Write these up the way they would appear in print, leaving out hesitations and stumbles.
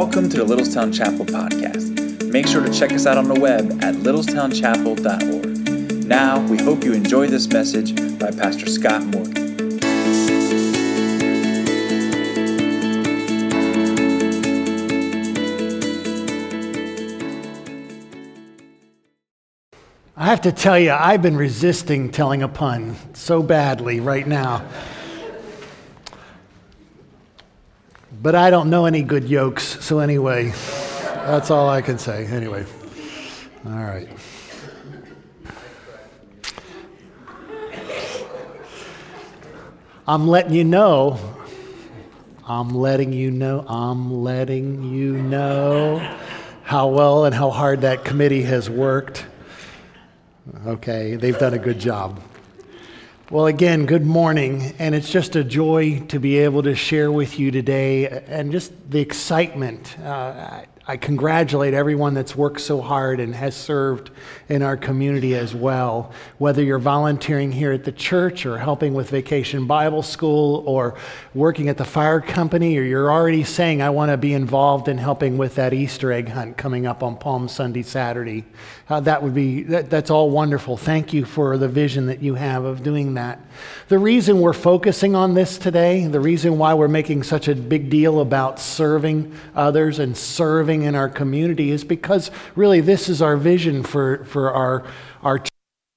Welcome to the Littlestown Chapel podcast. Make sure to check us out on the web at littlestownchapel.org. Now, we hope you enjoy this message by Pastor Scott Morgan. I have to tell you, I've been resisting telling a pun so badly right now. But I don't know any good yokes, so anyway, that's all I can say. Anyway, all right. I'm letting you know how well and how hard that committee has worked. Okay, they've done a good job. Well, again, good morning, and it's just a joy to be able to share with you today, and just the excitement. I congratulate everyone that's worked so hard and has served in our community as well, whether you're volunteering here at the church or helping with Vacation Bible School or working at the fire company, or you're already saying, I want to be involved in helping with that Easter egg hunt coming up on Palm Sunday, Saturday. That's all wonderful. Thank you for the vision that you have of doing that. The reason we're focusing on this today, the reason why we're making such a big deal about serving others and serving in our community, is because really this is our vision for our church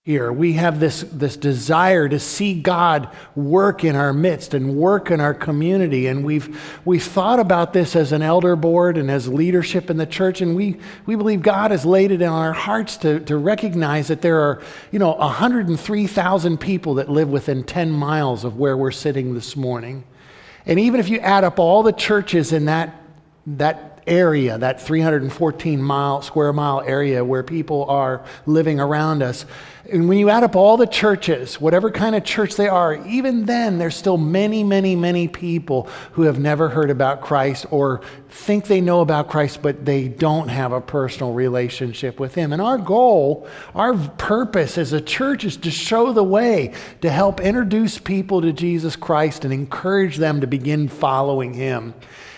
here. We have this desire to see God work in our midst and work in our community, and we've thought about this as an elder board and as leadership in the church, and we believe God has laid it in our hearts to recognize that there are 103,000 people that live within 10 miles of where we're sitting this morning. And even if you add up all the churches in that area, that 314 square mile area where people are living around us. And when you add up all the churches, whatever kind of church they are, even then there's still many, many, many people who have never heard about Christ or think they know about Christ, but they don't have a personal relationship with Him. And our goal, our purpose as a church, is to show the way, to help introduce people to Jesus Christ and encourage them to begin following Him.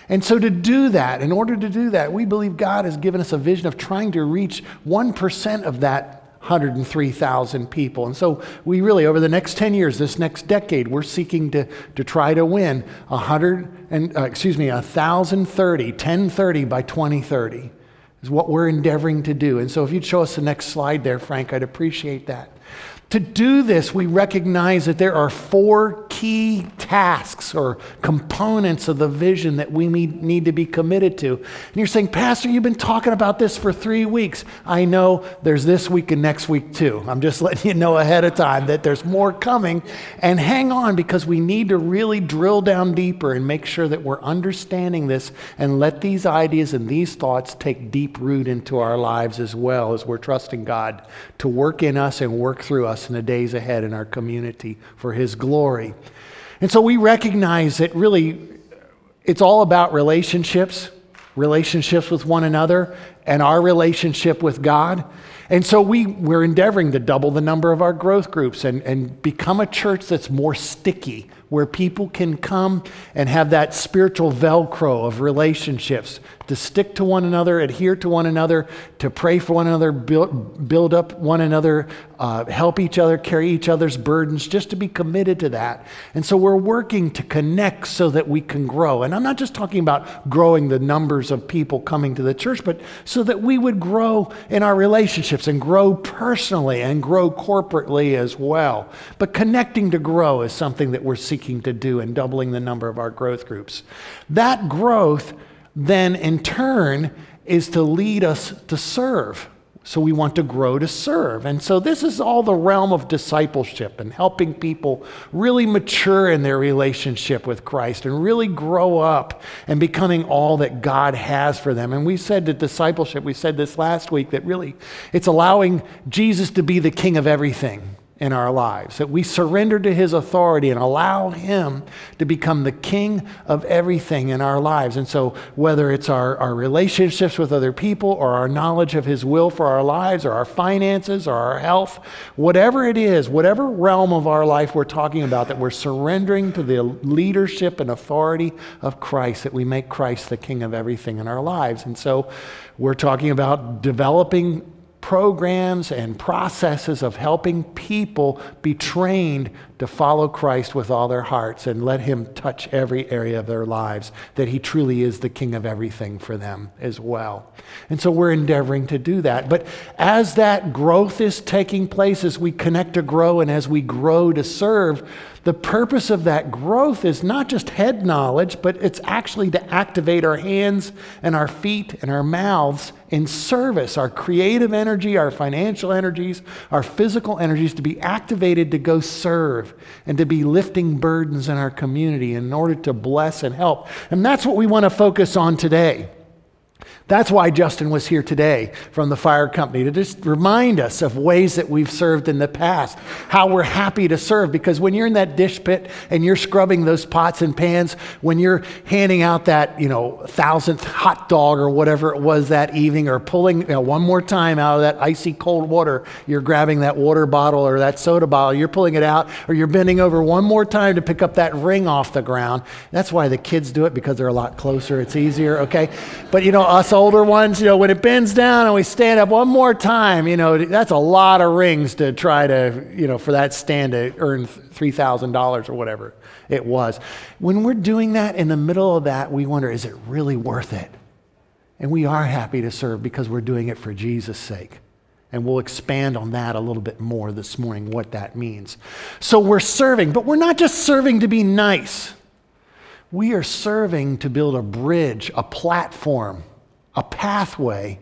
And so in order to do that, we believe God has given us a vision of trying to reach 1% of that 103,000 people. And so we really, over the next 10 years, this next decade, we're seeking to try to win 1,030 by 2030 is what we're endeavoring to do. And so if you'd show us the next slide there, Frank, I'd appreciate that. To do this, we recognize that there are four key tasks or components of the vision that we need to be committed to. And you're saying, Pastor, you've been talking about this for 3 weeks. I know there's this week and next week too. I'm just letting you know ahead of time that there's more coming. And hang on, because we need to really drill down deeper and make sure that we're understanding this and let these ideas and these thoughts take deep root into our lives as well as we're trusting God to work in us and work through us in the days ahead in our community for His glory. And so we recognize that really it's all about relationships with one another and our relationship with God. And so we're endeavoring to double the number of our growth groups and become a church that's more sticky, where people can come and have that spiritual Velcro of relationships, to stick to one another, adhere to one another, to pray for one another, build up one another, help each other, carry each other's burdens, just to be committed to that. And so we're working to connect so that we can grow. And I'm not just talking about growing the numbers of people coming to the church, but so that we would grow in our relationships and grow personally and grow corporately as well. But connecting to grow is something that we're seeking to do, and doubling the number of our growth groups. That growth then in turn is to lead us to serve. So we want to grow to serve. And so this is all the realm of discipleship and helping people really mature in their relationship with Christ and really grow up and becoming all that God has for them. And we said that discipleship, we said this last week, that really it's allowing Jesus to be the king of everything in our lives, that we surrender to his authority and allow him to become the king of everything in our lives. And so whether it's our relationships with other people or our knowledge of his will for our lives or our finances or our health, whatever it is, whatever realm of our life we're talking about, that we're surrendering to the leadership and authority of Christ, that we make Christ the king of everything in our lives. And so we're talking about developing programs and processes of helping people be trained to follow Christ with all their hearts and let him touch every area of their lives, that he truly is the king of everything for them as well. And so we're endeavoring to do that. But as that growth is taking place, as we connect to grow and as we grow to serve, the purpose of that growth is not just head knowledge, but it's actually to activate our hands and our feet and our mouths in service, our creative energy, our financial energies, our physical energies, to be activated to go serve and to be lifting burdens in our community in order to bless and help. And that's what we want to focus on today. That's why Justin was here today from the fire company, to just remind us of ways that we've served in the past, how we're happy to serve. Because when you're in that dish pit and you're scrubbing those pots and pans, when you're handing out that, 1,000th hot dog or whatever it was that evening, or pulling one more time out of that icy cold water, you're grabbing that water bottle or that soda bottle, you're pulling it out, or you're bending over one more time to pick up that ring off the ground. That's why the kids do it, because they're a lot closer. It's easier, okay? But us older ones, when it bends down and we stand up one more time, that's a lot of rings to try to, for that stand to earn $3,000 or whatever it was. When we're doing that, in the middle of that, we wonder, is it really worth it? And we are happy to serve because we're doing it for Jesus' sake. And we'll expand on that a little bit more this morning, what that means. So we're serving, but we're not just serving to be nice. We are serving to build a bridge, a platform, a pathway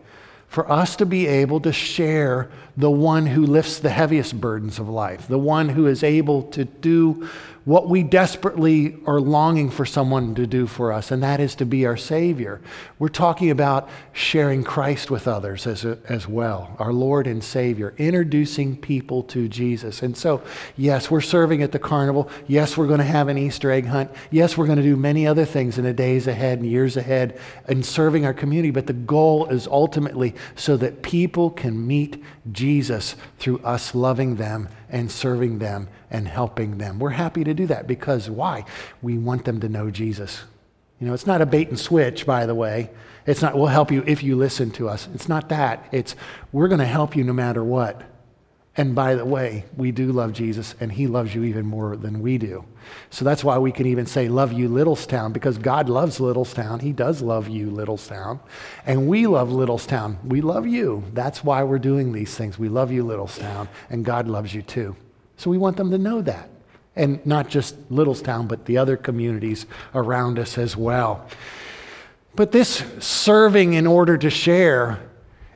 for us to be able to share the one who lifts the heaviest burdens of life, the one who is able to do what we desperately are longing for someone to do for us, and that is to be our Savior. We're talking about sharing Christ with others as well, our Lord and Savior, introducing people to Jesus. And so, yes, we're serving at the carnival. Yes, we're going to have an Easter egg hunt. Yes, we're going to do many other things in the days ahead and years ahead in serving our community, but the goal is ultimately so that people can meet Jesus through us loving them and serving them and helping them. We're happy to do that because why? We want them to know Jesus. It's not a bait and switch, by the way. It's not, we'll help you if you listen to us. It's not that. It's, we're going to help you no matter what. And by the way, we do love Jesus, and he loves you even more than we do. So that's why we can even say, love you, Littlestown, because God loves Littlestown. He does love you, Littlestown. And we love Littlestown. We love you. That's why we're doing these things. We love you, Littlestown, and God loves you too. So we want them to know that. And not just Littlestown, but the other communities around us as well. But this serving in order to share,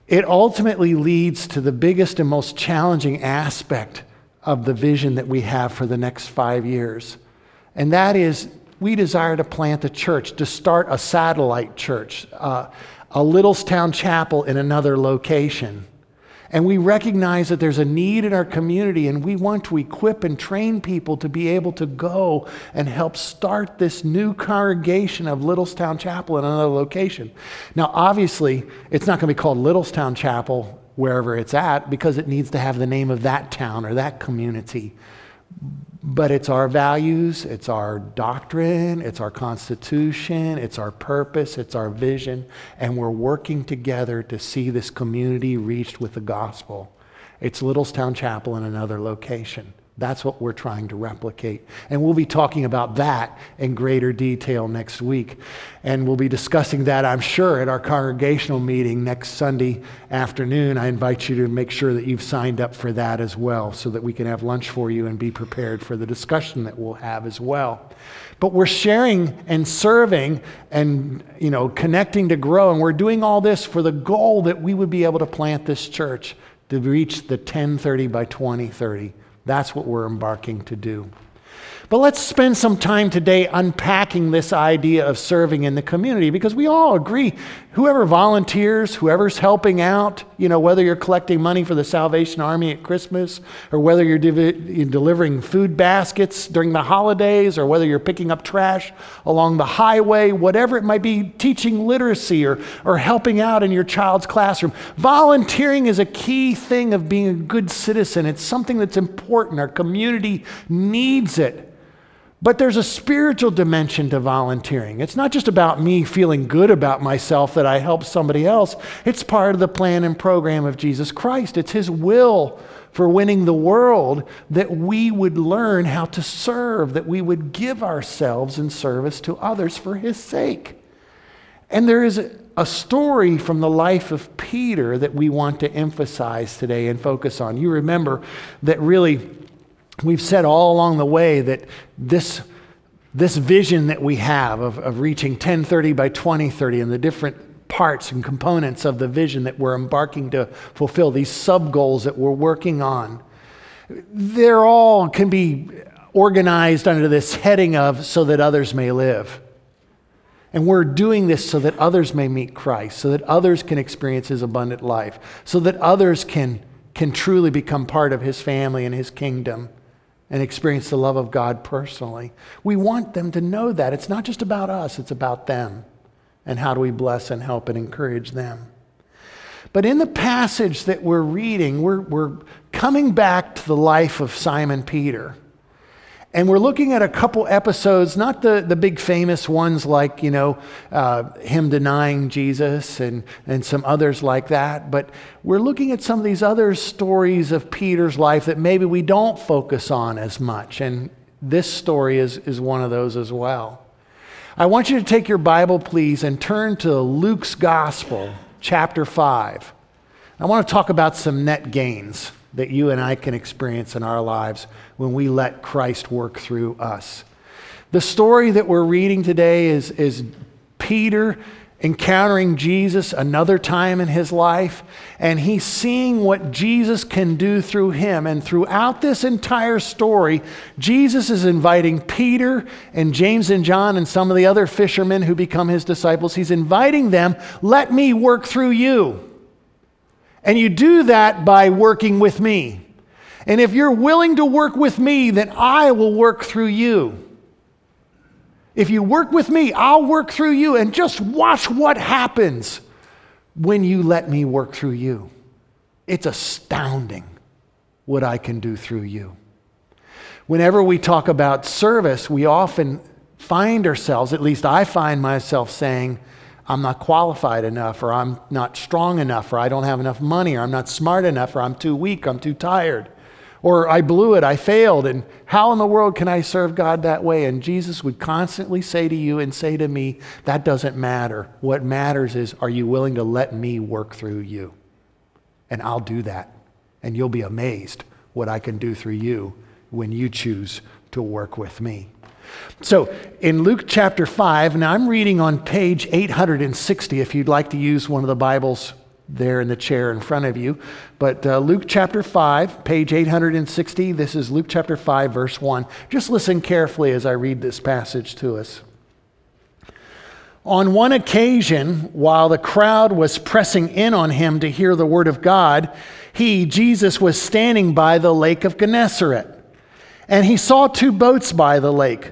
it ultimately leads to the biggest and most challenging aspect of the vision that we have for the next 5 years. And that is, we desire to plant a church, to start a satellite church, a Littlestown Chapel in another location. And we recognize that there's a need in our community, and we want to equip and train people to be able to go and help start this new congregation of Littlestown Chapel in another location. Now, obviously, it's not going to be called Littlestown Chapel wherever it's at, because it needs to have the name of that town or that community. But it's our values, it's our doctrine, it's our constitution, it's our purpose, it's our vision, and we're working together to see this community reached with the gospel. It's Littlestown Chapel in another location. That's what we're trying to replicate. And we'll be talking about that in greater detail next week. And we'll be discussing that, I'm sure, at our congregational meeting next Sunday afternoon. I invite you to make sure that you've signed up for that as well, so that we can have lunch for you and be prepared for the discussion that we'll have as well. But we're sharing and serving and, connecting to grow. And we're doing all this for the goal that we would be able to plant this church to reach the 1030 by 2030. That's what we're embarking to do. But let's spend some time today unpacking this idea of serving in the community, because we all agree, whoever volunteers, whoever's helping out, you know, whether you're collecting money for the Salvation Army at Christmas, or whether you're delivering food baskets during the holidays, or whether you're picking up trash along the highway, whatever it might be, teaching literacy or helping out in your child's classroom. Volunteering is a key thing of being a good citizen. It's something that's important. Our community needs it. But there's a spiritual dimension to volunteering. It's not just about me feeling good about myself that I help somebody else. It's part of the plan and program of Jesus Christ. It's His will for winning the world that we would learn how to serve, that we would give ourselves in service to others for His sake. And there is a story from the life of Peter that we want to emphasize today and focus on. You remember that really we've said all along the way that this vision that we have of reaching 1030 by 2030 and the different parts and components of the vision that we're embarking to fulfill, these sub-goals that we're working on, they're all can be organized under this heading of so that others may live. And we're doing this so that others may meet Christ, so that others can experience His abundant life, so that others can truly become part of His family and His kingdom and experience the love of God personally. We want them to know that. It's not just about us, it's about them. And how do we bless and help and encourage them? But in the passage that we're reading, we're coming back to the life of Simon Peter. And we're looking at a couple episodes, not the big famous ones like, you know, him denying Jesus and some others like that. But we're looking at some of these other stories of Peter's life that maybe we don't focus on as much. And this story is one of those as well. I want you to take your Bible, please, and turn to Luke's Gospel, chapter 5. I want to talk about some net gains that you and I can experience in our lives when we let Christ work through us. The story that we're reading today is Peter encountering Jesus another time in his life, and he's seeing what Jesus can do through him. And throughout this entire story, Jesus is inviting Peter and James and John and some of the other fishermen who become his disciples. He's inviting them, let me work through you. And you do that by working with me. And if you're willing to work with me, then I will work through you. If you work with me, I'll work through you. And just watch what happens when you let me work through you. It's astounding what I can do through you. Whenever we talk about service, we often find ourselves, at least I find myself saying, I'm not qualified enough, or I'm not strong enough, or I don't have enough money, or I'm not smart enough, or I'm too weak, I'm too tired, or I blew it, I failed, and how in the world can I serve God that way? And Jesus would constantly say to you and say to me, that doesn't matter. What matters is, are you willing to let me work through you? And I'll do that. And you'll be amazed what I can do through you when you choose to work with me. So in Luke chapter 5, now I'm reading on page 860 if you'd like to use one of the Bibles there in the chair in front of you. But Luke chapter 5, page 860, this is Luke chapter 5, verse 1. Just listen carefully as I read this passage to us. On one occasion, while the crowd was pressing in on him to hear the word of God, Jesus was standing by the lake of Gennesaret. And he saw two boats by the lake,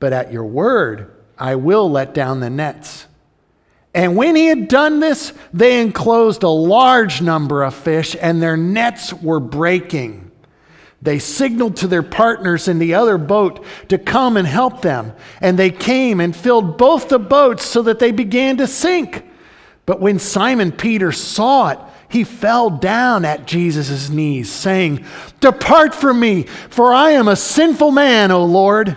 but at your word, I will let down the nets." And when he had done this, they enclosed a large number of fish, and their nets were breaking. They signaled to their partners in the other boat to come and help them, and they came and filled both the boats so that they began to sink. But when Simon Peter saw it, he fell down at Jesus' knees, saying, "Depart from me, for I am a sinful man, O Lord."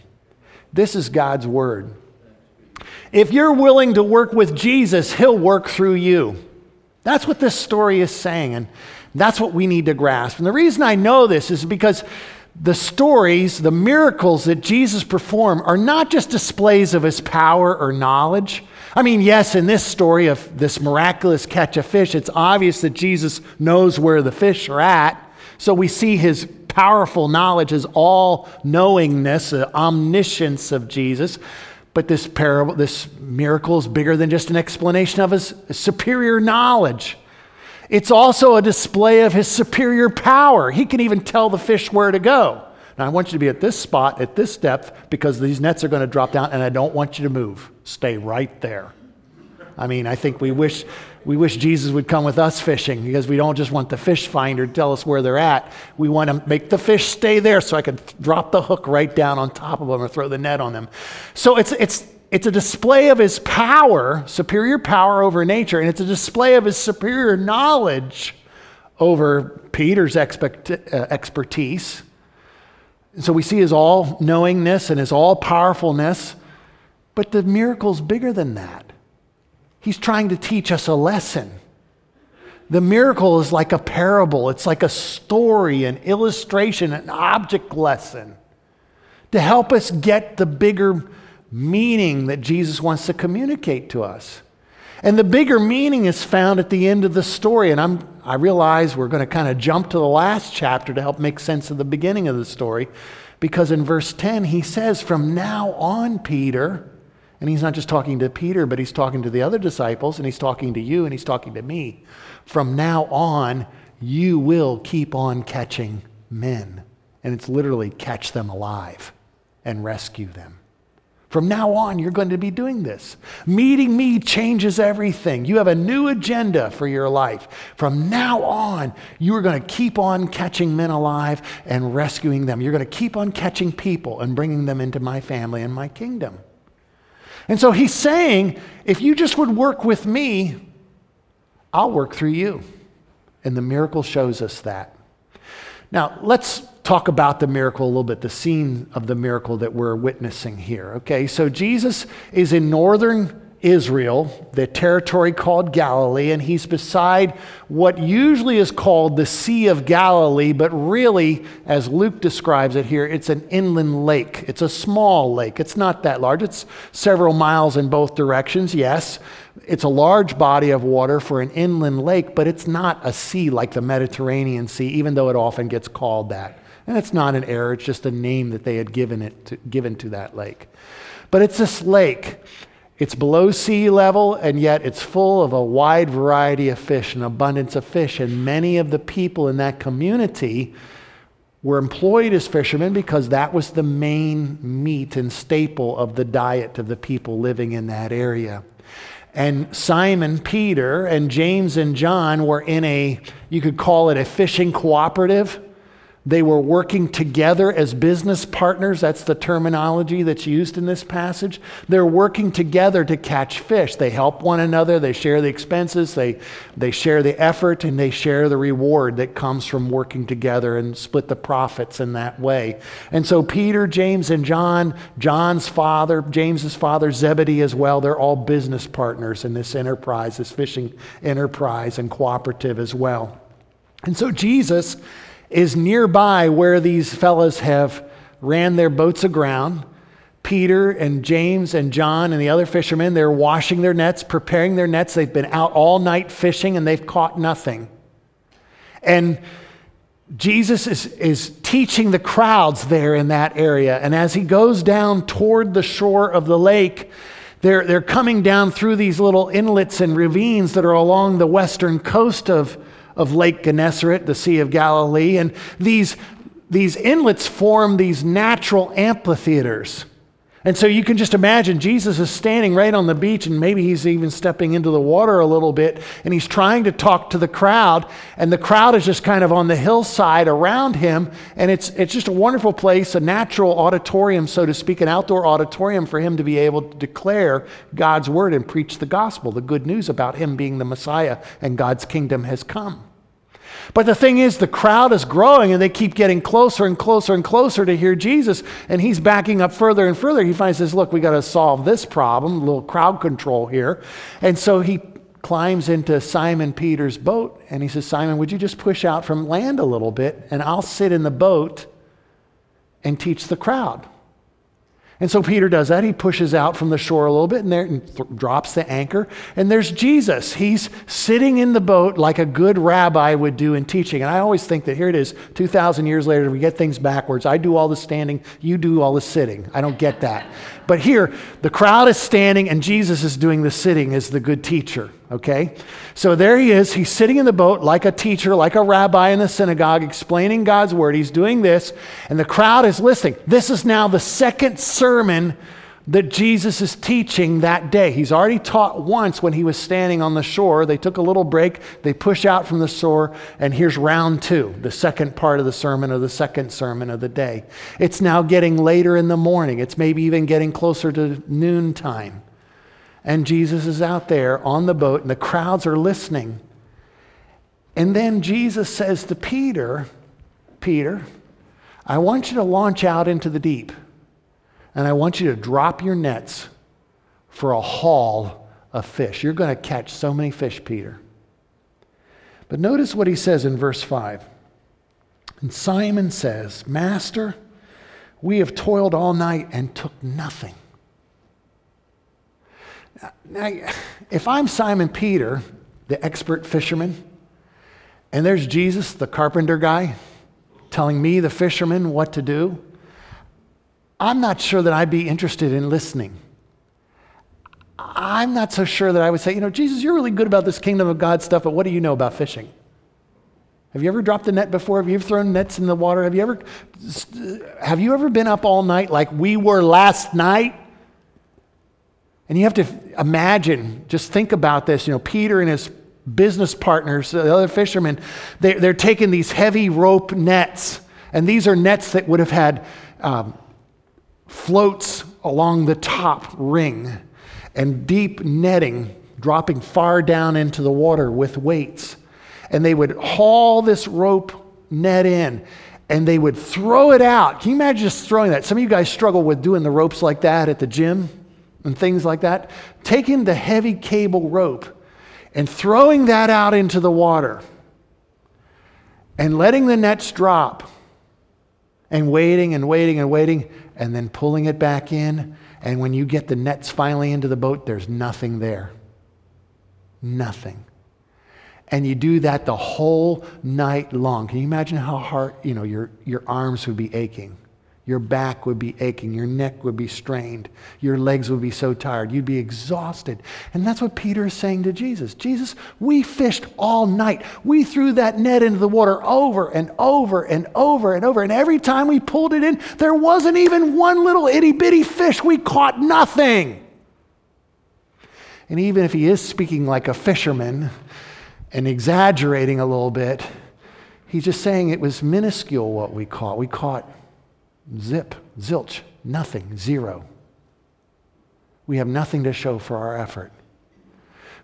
This is God's word. If you're willing to work with Jesus, he'll work through you. That's what this story is saying, and that's what we need to grasp. And the reason I know this is because the stories, the miracles that Jesus performed are not just displays of his power or knowledge. I mean, yes, in this story of this miraculous catch of fish, it's obvious that Jesus knows where the fish are at. So we see his powerful knowledge, his all-knowingness, the omniscience of Jesus. But this parable, this miracle is bigger than just an explanation of his superior knowledge. It's also a display of his superior power. He can even tell the fish where to go. Now, I want you to be at this spot, at this depth, because these nets are going to drop down, and I don't want you to move. Stay right there. I mean, I think we wish Jesus would come with us fishing, because we don't just want the fish finder to tell us where they're at. We want to make the fish stay there so I can drop the hook right down on top of them or throw the net on them. So it's a display of his power, superior power over nature, and it's a display of his superior knowledge over Peter's expertise. And so we see his all-knowingness and his all-powerfulness, but the miracle's bigger than that. He's trying to teach us a lesson. The miracle is like a parable. It's like a story, an illustration, an object lesson to help us get the bigger meaning that Jesus wants to communicate to us. And the bigger meaning is found at the end of the story. And I realize we're going to kind of jump to the last chapter to help make sense of the beginning of the story, because in verse 10 he says, "From now on, Peter," and he's not just talking to Peter, but he's talking to the other disciples, and he's talking to you, and he's talking to me. "From now on, you will keep on catching men." And it's literally catch them alive and rescue them. From now on, you're going to be doing this. Meeting me changes everything. You have a new agenda for your life. From now on, you are going to keep on catching men alive and rescuing them. You're going to keep on catching people and bringing them into my family and my kingdom. And so he's saying, if you just would work with me, I'll work through you. And the miracle shows us that. Now, let's talk about the miracle a little bit, the scene of the miracle that we're witnessing here. Okay, so Jesus is in northern Israel, the territory called Galilee, and he's beside what usually is called the Sea of Galilee, but really, as Luke describes it here, it's an inland lake. It's a small lake. It's not that large. It's several miles in both directions, yes. It's a large body of water for an inland lake, but it's not a sea like the Mediterranean Sea, even though it often gets called that. And it's not an error. It's just a name that they had given to that lake. But it's this lake. It's below sea level, and yet it's full of a wide variety of fish, an abundance of fish. And many of the people in that community were employed as fishermen because that was the main meat and staple of the diet of the people living in that area. And Simon Peter and James and John were in you could call it a fishing cooperative. They were working together as business partners. That's the terminology that's used in this passage. They're working together to catch fish. They help one another. They share the expenses. They share the effort, and they share the reward that comes from working together and split the profits in that way. And so Peter, James, and John, John's father, James's father, Zebedee as well, they're all business partners in this enterprise, this fishing enterprise and cooperative as well. And so Jesus is nearby where these fellas have ran their boats aground. Peter and James and John and the other fishermen, they're washing their nets, preparing their nets. They've been out all night fishing, and they've caught nothing. And Jesus is teaching the crowds there in that area. And as he goes down toward the shore of the lake, they're coming down through these little inlets and ravines that are along the western coast of of Lake Gennesaret, the Sea of Galilee, and these inlets form these natural amphitheaters. And so you can just imagine Jesus is standing right on the beach, and maybe he's even stepping into the water a little bit, and he's trying to talk to the crowd, and the crowd is just kind of on the hillside around him, and it's just a wonderful place, a natural auditorium, so to speak, an outdoor auditorium for him to be able to declare God's word and preach the gospel, the good news about him being the Messiah and God's kingdom has come. But the thing is, the crowd is growing, and they keep getting closer and closer and closer to hear Jesus, and he's backing up further and further. He finally says, look, we got to solve this problem, a little crowd control here. And so he climbs into Simon Peter's boat, and he says, Simon, would you just push out from land a little bit, and I'll sit in the boat and teach the crowd. And so Peter does that. He pushes out from the shore a little bit and drops the anchor. And there's Jesus. He's sitting in the boat like a good rabbi would do in teaching. And I always think that here it is, 2,000 years later, we get things backwards. I do all the standing. You do all the sitting. I don't get that. But here, the crowd is standing and Jesus is doing the sitting as the good teacher. Okay? So there he is. He's sitting in the boat like a teacher, like a rabbi in the synagogue, explaining God's word. He's doing this, and the crowd is listening. This is now the second sermon that Jesus is teaching that day. He's already taught once when he was standing on the shore. They took a little break. They push out from the shore, and here's round two, the second part of the sermon, or the second sermon of the day. It's now getting later in the morning. It's maybe even getting closer to noontime. And Jesus is out there on the boat, and the crowds are listening. And then Jesus says to Peter, Peter, I want you to launch out into the deep, and I want you to drop your nets for a haul of fish. You're going to catch so many fish, Peter. But notice what he says in verse 5. And Simon says, Master, we have toiled all night and took nothing. Now, if I'm Simon Peter, the expert fisherman, and there's Jesus, the carpenter guy, telling me, the fisherman, what to do, I'm not sure that I'd be interested in listening. I'm not so sure that I would say, you know, Jesus, you're really good about this kingdom of God stuff, but what do you know about fishing? Have you ever dropped the net before? Have you ever thrown nets in the water? Have you ever been up all night like we were last night? And you have to imagine, just think about this, you know, Peter and his business partners, the other fishermen, they're taking these heavy rope nets, and these are nets that would have had floats along the top ring and deep netting dropping far down into the water with weights. And they would haul this rope net in, and they would throw it out. Can you imagine just throwing that? Some of you guys struggle with doing the ropes like that at the gym and things like that, taking the heavy cable rope and throwing that out into the water and letting the nets drop and waiting and waiting and waiting and then pulling it back in. And when you get the nets finally into the boat, there's nothing there. Nothing. And you do that the whole night long. Can you imagine how hard, you know, your arms would be aching? Your back would be aching. Your neck would be strained. Your legs would be so tired. You'd be exhausted. And that's what Peter is saying to Jesus. Jesus, we fished all night. We threw that net into the water over and over and over and over. And every time we pulled it in, there wasn't even one little itty bitty fish. We caught nothing. And even if he is speaking like a fisherman and exaggerating a little bit, he's just saying it was minuscule what we caught. We caught zip, zilch, nothing, zero. We have nothing to show for our effort.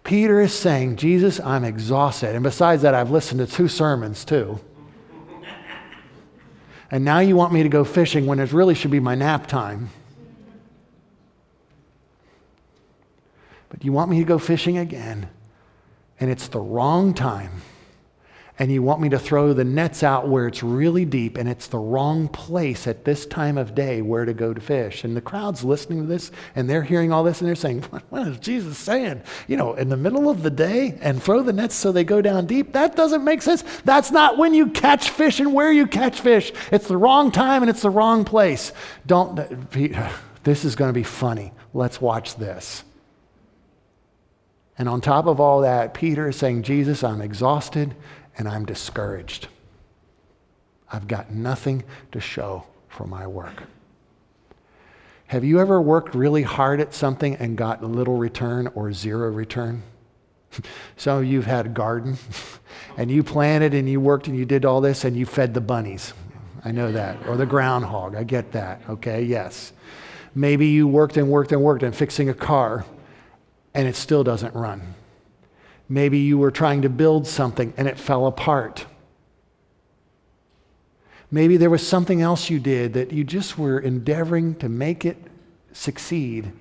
Peter is saying, Jesus, I'm exhausted. And besides that, I've listened to two sermons too. And now you want me to go fishing when it really should be my nap time. But you want me to go fishing again, and it's the wrong time. And you want me to throw the nets out where it's really deep, and it's the wrong place at this time of day where to go to fish. And the crowd's listening to this, and they're hearing all this, and they're saying, what is Jesus saying? You know, in the middle of the day, and throw the nets so they go down deep? That doesn't make sense. That's not when you catch fish and where you catch fish. It's the wrong time, and it's the wrong place. This is going to be funny. Let's watch this. And on top of all that, Peter is saying, Jesus, I'm exhausted. and I'm discouraged. I've got nothing to show for my work. Have you ever worked really hard at something and got little return or zero return? Some of you have had a garden, and you planted and you worked and you did all this and you fed the bunnies. I know that. Or the groundhog. I get that. Okay, yes. Maybe you worked and fixing a car, and it still doesn't run. Maybe you were trying to build something and it fell apart. Maybe there was something else you did that you just were endeavoring to make it succeed.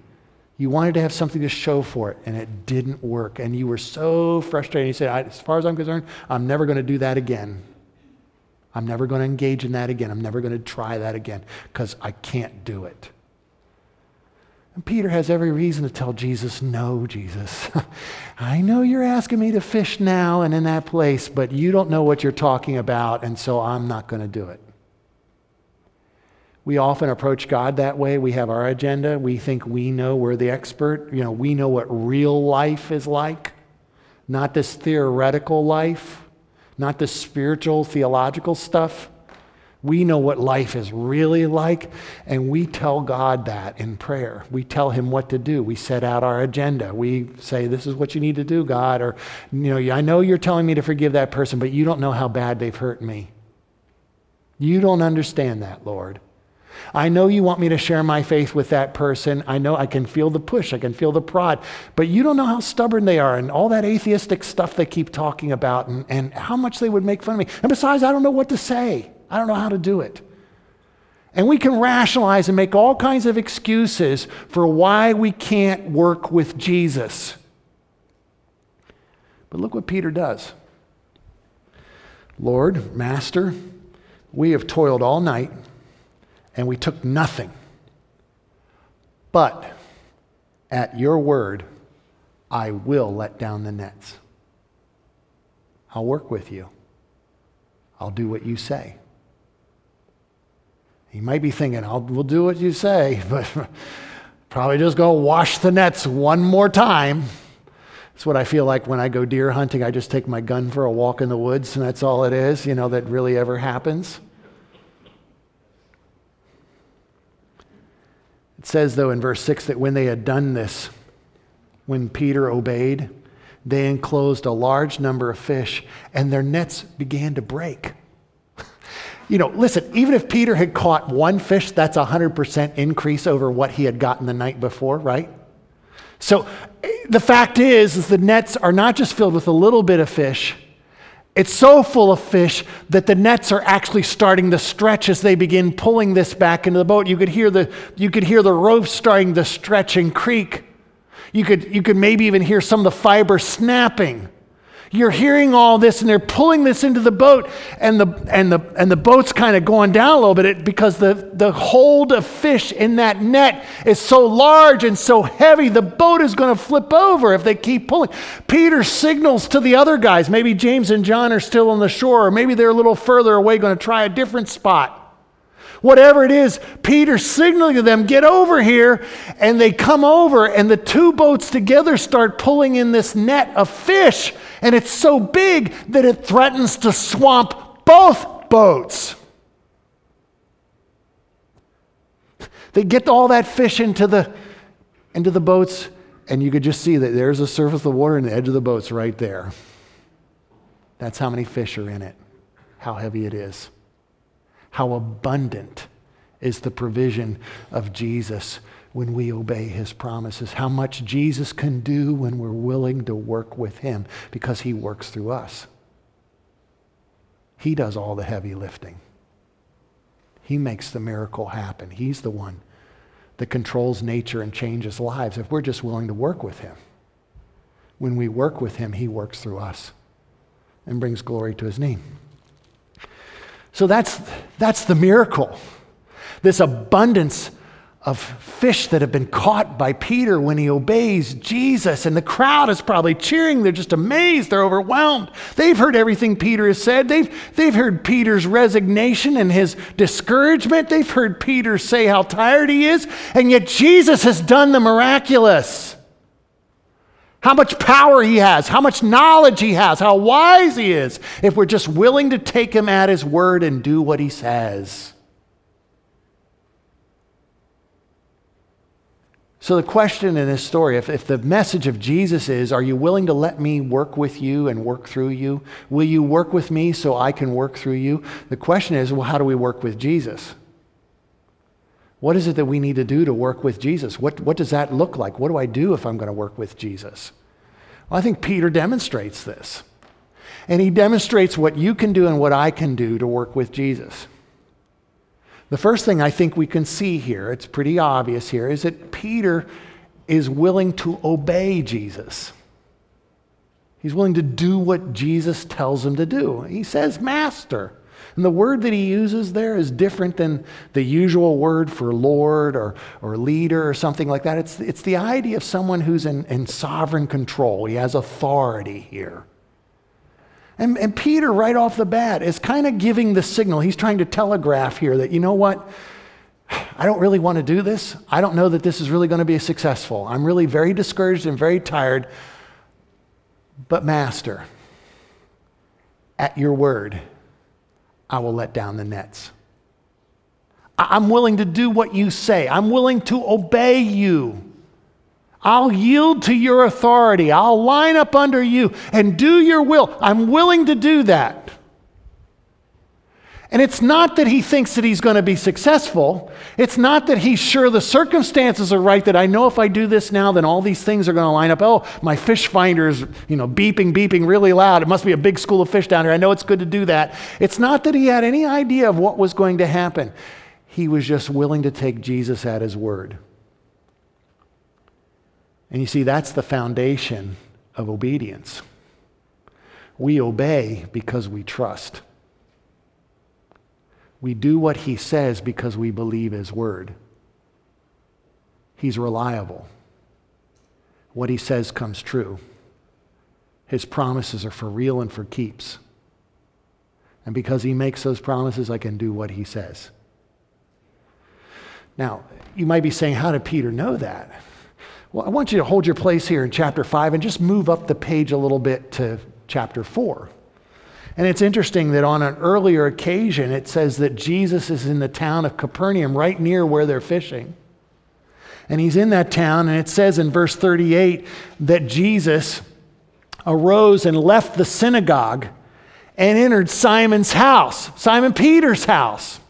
You wanted to have something to show for it, and it didn't work. And you were so frustrated. You said, as far as I'm concerned, I'm never going to do that again. I'm never going to engage in that again. I'm never going to try that again because I can't do it. And Peter has every reason to tell Jesus, no, Jesus, I know you're asking me to fish now and in that place, but you don't know what you're talking about, and so I'm not going to do it. We often approach God that way. We have our agenda. We think we know we're the expert. You know, we know what real life is like, not this theoretical life, not this spiritual, theological stuff. We know what life is really like, and we tell God that in prayer. We tell him what to do. We set out our agenda. We say, this is what you need to do, God. Or, you know, I know you're telling me to forgive that person, but you don't know how bad they've hurt me. You don't understand that, Lord. I know you want me to share my faith with that person. I know I can feel the push. I can feel the prod. But you don't know how stubborn they are and all that atheistic stuff they keep talking about and how much they would make fun of me. And besides, I don't know what to say. I don't know how to do it. And we can rationalize and make all kinds of excuses for why we can't work with Jesus. But look what Peter does. Lord, Master, we have toiled all night and we took nothing. But at your word, I will let down the nets. I'll work with you. I'll do what you say. You might be thinking, we'll do what you say, but probably just go wash the nets one more time. That's what I feel like when I go deer hunting. I just take my gun for a walk in the woods, and that's all it is, that really ever happens. It says, though, in verse 6 that when they had done this, when Peter obeyed, they enclosed a large number of fish, and their nets began to break. Listen, even if Peter had caught one fish, that's 100% increase over what he had gotten the night before, right? So the fact is the nets are not just filled with a little bit of fish. It's so full of fish that the nets are actually starting to stretch as they begin pulling this back into the boat. You could hear the ropes starting to stretch and creak. You could maybe even hear some of the fiber snapping. You're hearing all this, and they're pulling this into the boat, and the boat's kind of going down a little bit because the hold of fish in that net is so large and so heavy, the boat is going to flip over if they keep pulling. Peter signals to the other guys. Maybe James and John are still on the shore, or maybe they're a little further away, going to try a different spot. Whatever it is, Peter's signaling to them, get over here, and they come over, and the two boats together start pulling in this net of fish, and it's so big that it threatens to swamp both boats. They get all that fish into the boats, and you could just see that there's the surface of the water and the edge of the boat's right there. That's how many fish are in it, how heavy it is. How abundant is the provision of Jesus when we obey his promises. How much Jesus can do when we're willing to work with him because he works through us. He does all the heavy lifting. He makes the miracle happen. He's the one that controls nature and changes lives if we're just willing to work with him. When we work with him, he works through us and brings glory to his name. So that's the miracle. This abundance of fish that have been caught by Peter when he obeys Jesus. And the crowd is probably cheering. They're just amazed. They're overwhelmed. They've heard everything Peter has said. They've heard Peter's resignation and his discouragement. They've heard Peter say how tired he is. And yet Jesus has done the miraculous. how much power he has, how much knowledge he has, how wise he is, if we're just willing to take him at his word and do what he says. So the question in this story, if the message of Jesus is, are you willing to let me work with you and work through you? Will you work with me so I can work through you? The question is, well, how do we work with Jesus? What is it that we need to do to work with Jesus? What does that look like? What do I do if I'm going to work with Jesus? Well, I think Peter demonstrates this. And he demonstrates what you can do and what I can do to work with Jesus. The first thing I think we can see here, it's pretty obvious here, is that Peter is willing to obey Jesus. He's willing to do what Jesus tells him to do. He says, Master. And the word that he uses there is different than the usual word for Lord or leader or something like that. It's the idea of someone who's in sovereign control. He has authority here. And Peter, right off the bat, is kind of giving the signal. He's trying to telegraph here that, you know what? I don't really want to do this. I don't know that this is really going to be successful. I'm really very discouraged and very tired. But Master, at your word, I will let down the nets. I'm willing to do what you say. I'm willing to obey you. I'll yield to your authority. I'll line up under you and do your will. I'm willing to do that. And it's not that he thinks that he's going to be successful. It's not that he's sure the circumstances are right, that I know if I do this now, then all these things are going to line up. Oh, my fish finder is, beeping really loud. It must be a big school of fish down here. I know it's good to do that. It's not that he had any idea of what was going to happen. He was just willing to take Jesus at his word. And you see, that's the foundation of obedience. We obey because we trust. We do what he says because we believe his word. He's reliable. What he says comes true. His promises are for real and for keeps. And because he makes those promises, I can do what he says. Now, you might be saying, how did Peter know that? Well, I want you to hold your place here in chapter 5 and just move up the page a little bit to chapter 4. And it's interesting that on an earlier occasion, it says that Jesus is in the town of Capernaum, right near where they're fishing. And he's in that town, and it says in verse 38 that Jesus arose and left the synagogue and entered Simon's house, Simon Peter's house.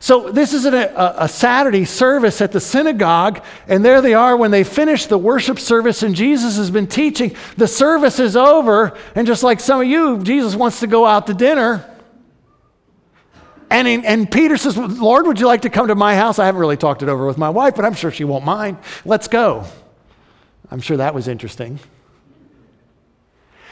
So this is a Saturday service at the synagogue, and there they are when they finish the worship service, and Jesus has been teaching. The service is over, and just like some of you, Jesus wants to go out to dinner. And Peter says, Lord, would you like to come to my house? I haven't really talked it over with my wife, but I'm sure she won't mind. Let's go. I'm sure that was interesting.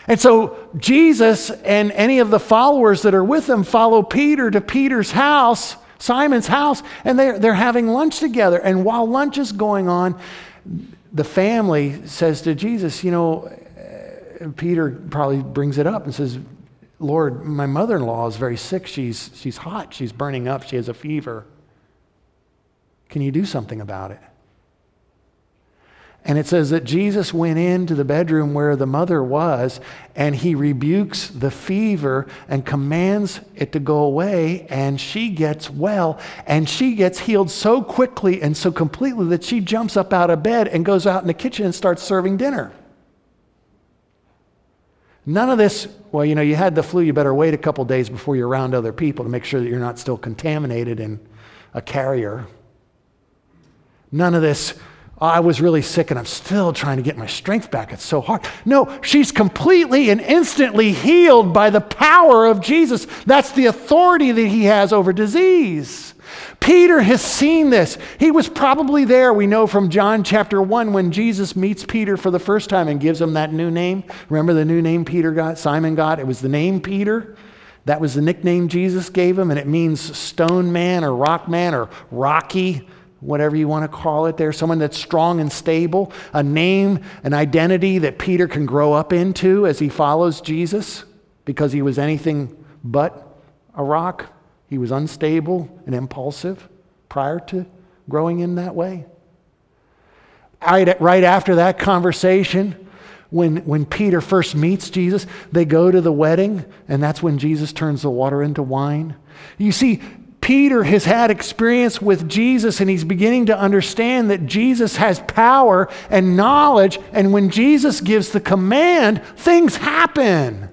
And so Jesus and any of the followers that are with him follow Peter to Peter's house, Simon's house, and they're having lunch together. And while lunch is going on, the family says to Jesus, Peter probably brings it up and says, Lord, my mother-in-law is very sick. She's hot. She's burning up. She has a fever. Can you do something about it? And it says that Jesus went into the bedroom where the mother was, and he rebukes the fever and commands it to go away, and she gets well, and she gets healed so quickly and so completely that she jumps up out of bed and goes out in the kitchen and starts serving dinner. None of this, well, you had the flu, you better wait a couple days before you're around other people to make sure that you're not still contaminated and a carrier. None of this, I was really sick and I'm still trying to get my strength back. It's so hard. No, she's completely and instantly healed by the power of Jesus. That's the authority that he has over disease. Peter has seen this. He was probably there, we know from John chapter 1, when Jesus meets Peter for the first time and gives him that new name. Remember the new name Peter got, Simon got? It was the name Peter. That was the nickname Jesus gave him, and it means stone man or rocky, whatever you want to call it there, someone that's strong and stable, a name, an identity that Peter can grow up into as he follows Jesus, because he was anything but a rock. He was unstable and impulsive prior to growing in that way. Right after that conversation, when Peter first meets Jesus, they go to the wedding, and that's when Jesus turns the water into wine. You see, Peter has had experience with Jesus, and he's beginning to understand that Jesus has power and knowledge, and when Jesus gives the command, things happen.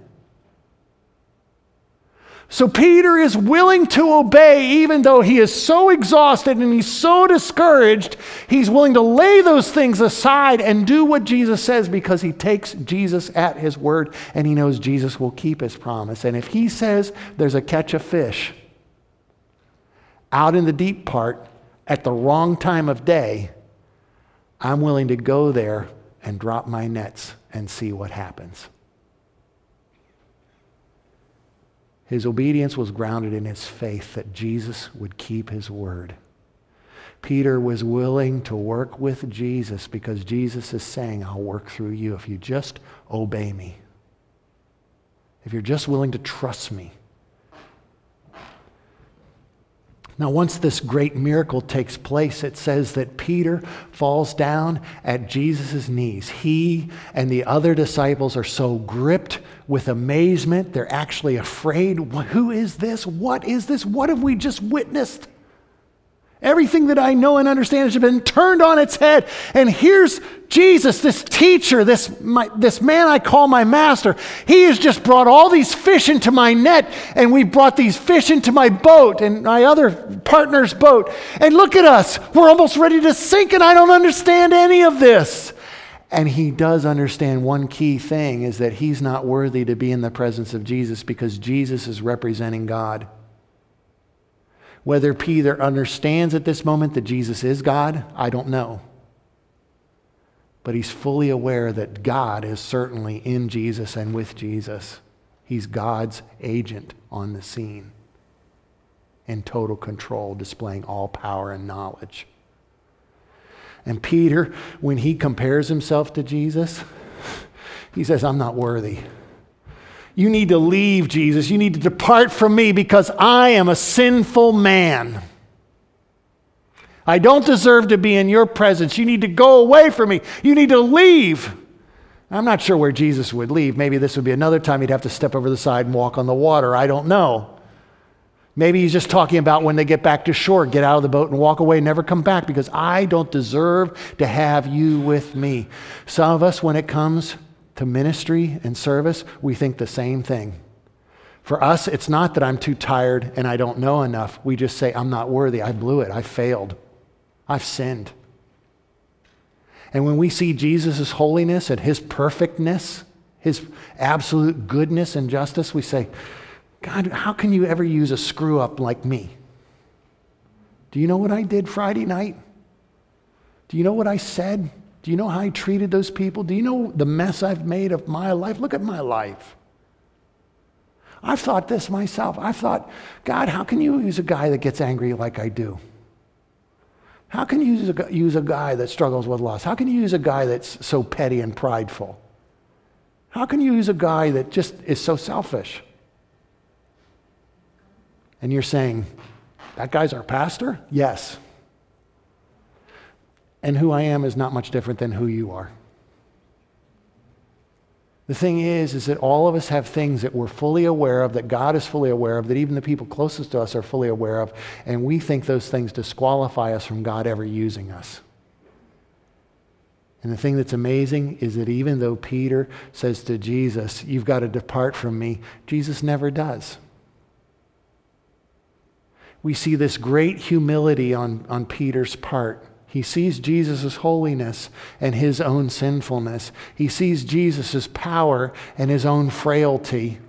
So Peter is willing to obey, even though he is so exhausted and he's so discouraged. He's willing to lay those things aside and do what Jesus says, because he takes Jesus at his word and he knows Jesus will keep his promise. And if he says there's a catch of fish out in the deep part at the wrong time of day, I'm willing to go there and drop my nets and see what happens. His obedience was grounded in his faith that Jesus would keep his word. Peter was willing to work with Jesus because Jesus is saying, I'll work through you if you just obey me. If you're just willing to trust me. Now, once this great miracle takes place, it says that Peter falls down at Jesus' knees. He and the other disciples are so gripped with amazement, they're actually afraid. Who is this? What is this? What have we just witnessed? Everything that I know and understand has been turned on its head. And here's Jesus, this teacher, this man I call my master. He has just brought all these fish into my net, and we brought these fish into my boat and my other partner's boat. And look at us. We're almost ready to sink, and I don't understand any of this. And he does understand one key thing, is that he's not worthy to be in the presence of Jesus because Jesus is representing God. Whether Peter understands at this moment that Jesus is God, I don't know. But he's fully aware that God is certainly in Jesus and with Jesus. He's God's agent on the scene, in total control, displaying all power and knowledge. And Peter, when he compares himself to Jesus, he says, I'm not worthy. You need to leave, Jesus. You need to depart from me because I am a sinful man. I don't deserve to be in your presence. You need to go away from me. You need to leave. I'm not sure where Jesus would leave. Maybe this would be another time he'd have to step over the side and walk on the water. I don't know. Maybe he's just talking about when they get back to shore, get out of the boat and walk away, never come back, because I don't deserve to have you with me. Some of us, when it comes to ministry and service, we think the same thing. For us, it's not that I'm too tired and I don't know enough. We just say, I'm not worthy. I blew it. I failed. I've sinned. And when we see Jesus' holiness and his perfectness, his absolute goodness and justice, we say, God, how can you ever use a screw up like me? Do you know what I did Friday night? Do you know what I said? Do you know how I treated those people? Do you know the mess I've made of my life? Look at my life. I've thought this myself. I've thought, God, how can you use a guy that gets angry like I do? How can you use a guy that struggles with loss? How can you use a guy that's so petty and prideful? How can you use a guy that just is so selfish? And you're saying, that guy's our pastor? Yes. And who I am is not much different than who you are. The thing is that all of us have things that we're fully aware of, that God is fully aware of, that even the people closest to us are fully aware of, and we think those things disqualify us from God ever using us. And the thing that's amazing is that even though Peter says to Jesus, you've got to depart from me, Jesus never does. We see this great humility on Peter's part. He sees Jesus' holiness and his own sinfulness. He sees Jesus' power and his own frailty.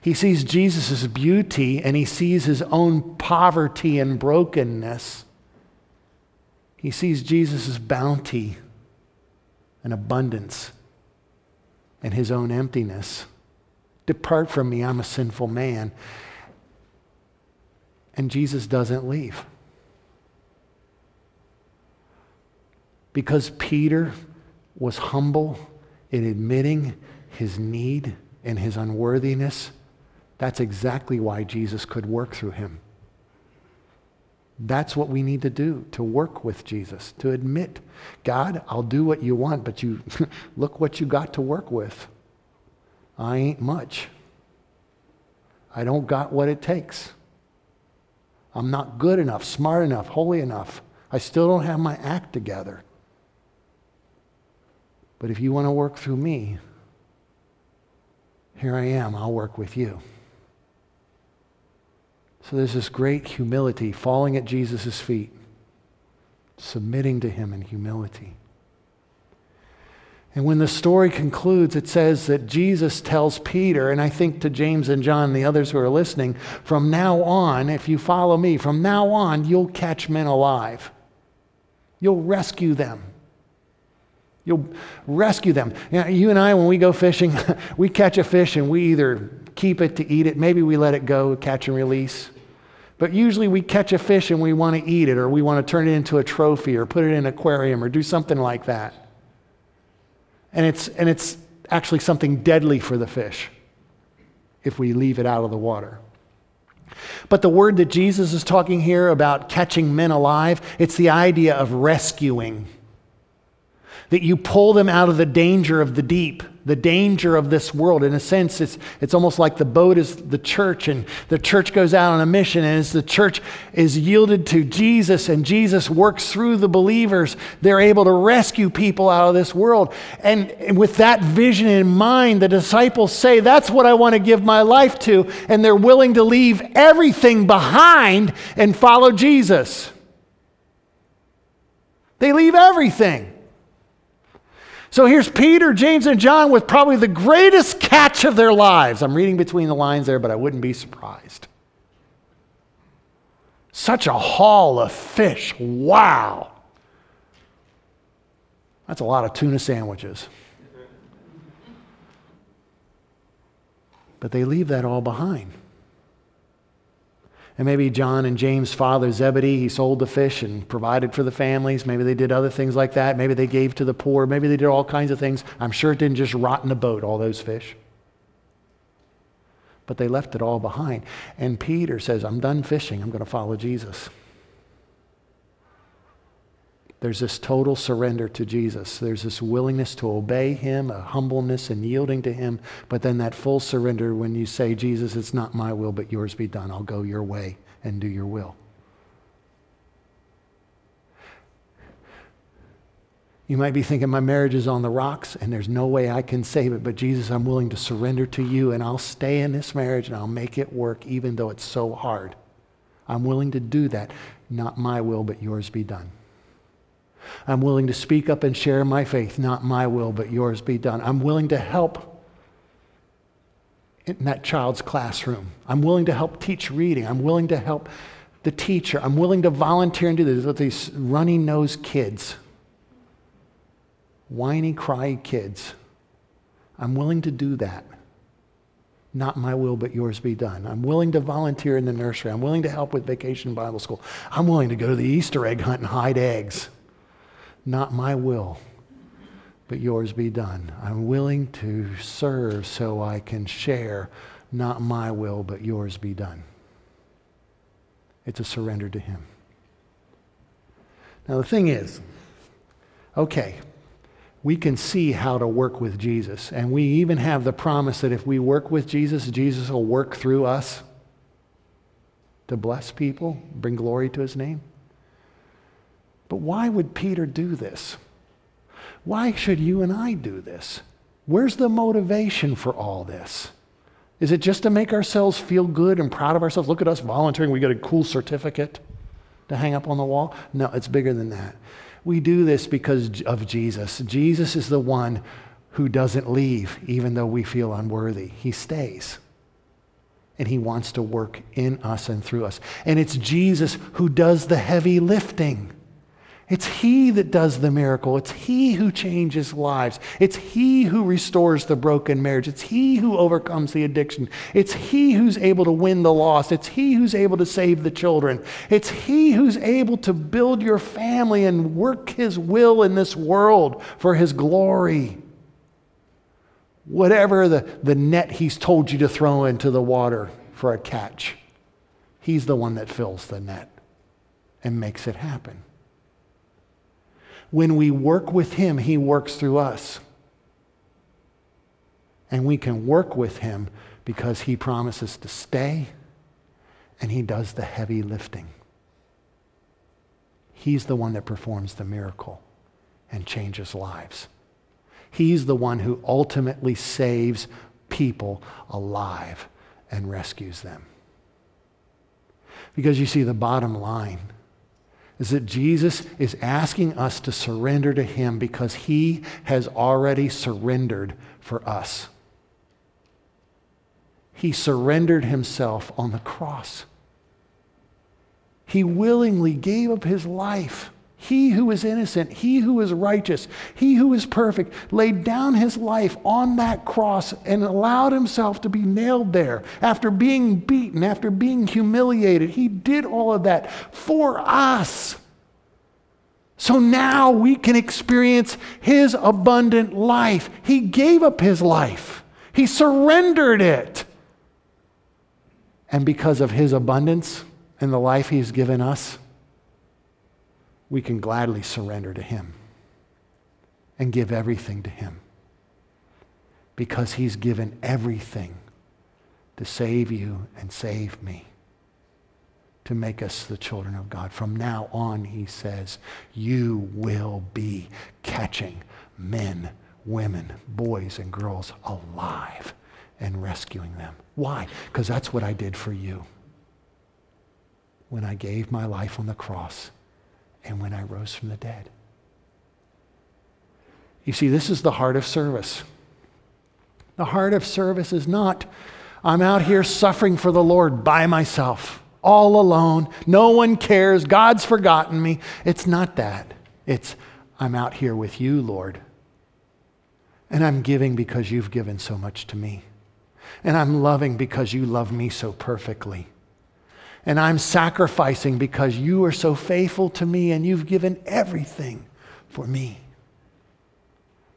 He sees Jesus' beauty and he sees his own poverty and brokenness. He sees Jesus' bounty and abundance and his own emptiness. Depart from me, I'm a sinful man. And Jesus doesn't leave. Because Peter was humble in admitting his need and his unworthiness, that's exactly why Jesus could work through him. That's what we need to do, to work with Jesus, to admit, God, I'll do what you want, but you look what you got to work with. I ain't much. I don't got what it takes. I'm not good enough, smart enough, holy enough. I still don't have my act together. But if you want to work through me, here I am, I'll work with you. So there's this great humility, falling at Jesus' feet, submitting to him in humility. And when the story concludes, it says that Jesus tells Peter, and I think to James and John and the others who are listening, from now on, if you follow me, from now on, you'll catch men alive. You'll rescue them. You'll rescue them. You and I, when we go fishing, we catch a fish and we either keep it to eat it. Maybe we let it go, catch and release. But usually we catch a fish and we want to eat it, or we want to turn it into a trophy or put it in an aquarium or do something like that. And it's actually something deadly for the fish if we leave it out of the water. But the word that Jesus is talking here about catching men alive, it's the idea of rescuing. That you pull them out of the danger of the deep, the danger of this world. In a sense, it's almost like the boat is the church, and the church goes out on a mission, and as the church is yielded to Jesus and Jesus works through the believers, they're able to rescue people out of this world. And with that vision in mind, the disciples say, that's what I want to give my life to, and they're willing to leave everything behind and follow Jesus. They leave everything. So here's Peter, James, and John with probably the greatest catch of their lives. I'm reading between the lines there, but I wouldn't be surprised. Such a haul of fish. Wow. That's a lot of tuna sandwiches. But they leave that all behind. And maybe John and James' father, Zebedee, he sold the fish and provided for the families. Maybe they did other things like that. Maybe they gave to the poor. Maybe they did all kinds of things. I'm sure it didn't just rot in the boat, all those fish. But they left it all behind. And Peter says, I'm done fishing. I'm going to follow Jesus. There's this total surrender to Jesus. There's this willingness to obey him, a humbleness and yielding to him, but then that full surrender when you say, Jesus, it's not my will, but yours be done. I'll go your way and do your will. You might be thinking, my marriage is on the rocks and there's no way I can save it, but Jesus, I'm willing to surrender to you and I'll stay in this marriage and I'll make it work even though it's so hard. I'm willing to do that. Not my will, but yours be done. I'm willing to speak up and share my faith. Not my will, but yours be done. I'm willing to help in that child's classroom. I'm willing to help teach reading. I'm willing to help the teacher. I'm willing to volunteer and do this with these runny-nosed kids, whiny, cry kids. I'm willing to do that. Not my will, but yours be done. I'm willing to volunteer in the nursery. I'm willing to help with Vacation Bible School. I'm willing to go to the Easter egg hunt and hide eggs. Not my will, but yours be done. I'm willing to serve so I can share. Not my will, but yours be done. It's a surrender to him. Now the thing is, okay, we can see how to work with Jesus, and we even have the promise that if we work with Jesus, Jesus will work through us to bless people, bring glory to his name. But why would Peter do this? Why should you and I do this? Where's the motivation for all this? Is it just to make ourselves feel good and proud of ourselves? Look at us volunteering. We got a cool certificate to hang up on the wall. No, it's bigger than that. We do this because of Jesus. Jesus is the one who doesn't leave even though we feel unworthy. He stays. And he wants to work in us and through us. And it's Jesus who does the heavy lifting. It's he that does the miracle. It's he who changes lives. It's he who restores the broken marriage. It's he who overcomes the addiction. It's he who's able to win the lost. It's he who's able to save the children. It's he who's able to build your family and work his will in this world for his glory. Whatever the net he's told you to throw into the water for a catch, he's the one that fills the net. and makes it happen. When we work with him, he works through us. And we can work with him because he promises to stay and he does the heavy lifting. He's the one that performs the miracle and changes lives. He's the one who ultimately saves people alive and rescues them. Because you see, the bottom line is that Jesus is asking us to surrender to him because he has already surrendered for us. He surrendered himself on the cross. He willingly gave up his life. He who is innocent, he who is righteous, he who is perfect, laid down his life on that cross and allowed himself to be nailed there. After being beaten, after being humiliated, he did all of that for us. So now we can experience his abundant life. He gave up his life. He surrendered it. And because of his abundance and the life he's given us, we can gladly surrender to him and give everything to him because he's given everything to save you and save me, to make us the children of God. From now on, he says, you will be catching men, women, boys, and girls alive and rescuing them. Why? Because that's what I did for you when I gave my life on the cross and when I rose from the dead. You see, this is the heart of service. The heart of service is not, I'm out here suffering for the Lord by myself, all alone, no one cares, God's forgotten me. It's not that. It's, I'm out here with you, Lord, and I'm giving because you've given so much to me, and I'm loving because you love me so perfectly, and I'm sacrificing because you are so faithful to me and you've given everything for me.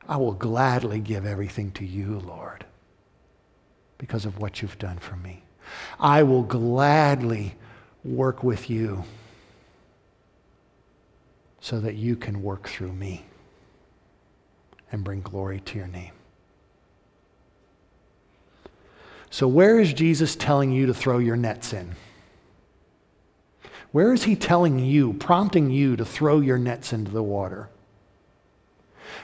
I will gladly give everything to you, Lord, because of what you've done for me. I will gladly work with you so that you can work through me and bring glory to your name. So where is Jesus telling you to throw your nets in? Where is he telling you, prompting you to throw your nets into the water?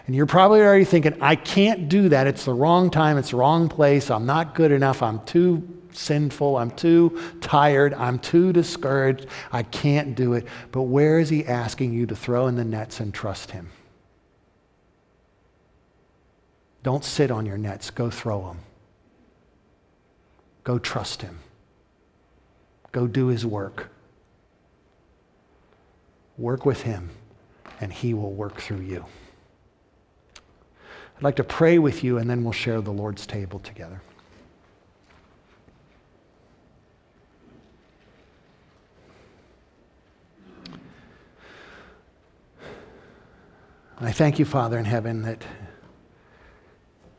And you're probably already thinking, I can't do that. It's the wrong time. It's the wrong place. I'm not good enough. I'm too sinful. I'm too tired. I'm too discouraged. I can't do it. But where is he asking you to throw in the nets and trust him? Don't sit on your nets. Go throw them. Go trust him. Go do his work. Work with him, and he will work through you. I'd like to pray with you, and then we'll share the Lord's table together. And I thank you, Father in heaven, that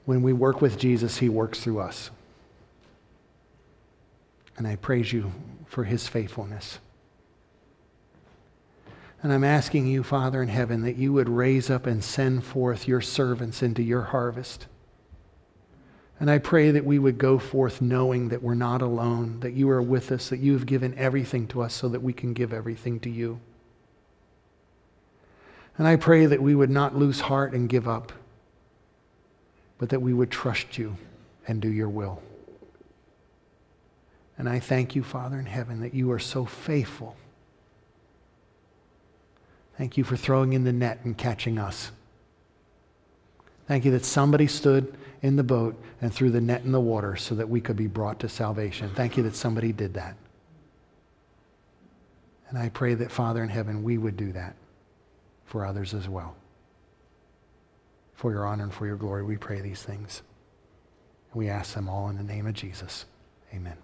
when we work with Jesus, he works through us. And I praise you for his faithfulness. And I'm asking you, Father in heaven, that you would raise up and send forth your servants into your harvest. And I pray that we would go forth knowing that we're not alone, that you are with us, that you have given everything to us so that we can give everything to you. And I pray that we would not lose heart and give up, but that we would trust you and do your will. And I thank you, Father in heaven, that you are so faithful. Thank you for throwing in the net and catching us. Thank you that somebody stood in the boat and threw the net in the water so that we could be brought to salvation. Thank you that somebody did that. And I pray that, Father in heaven, we would do that for others as well. For your honor and for your glory, we pray these things. We ask them all in the name of Jesus. Amen.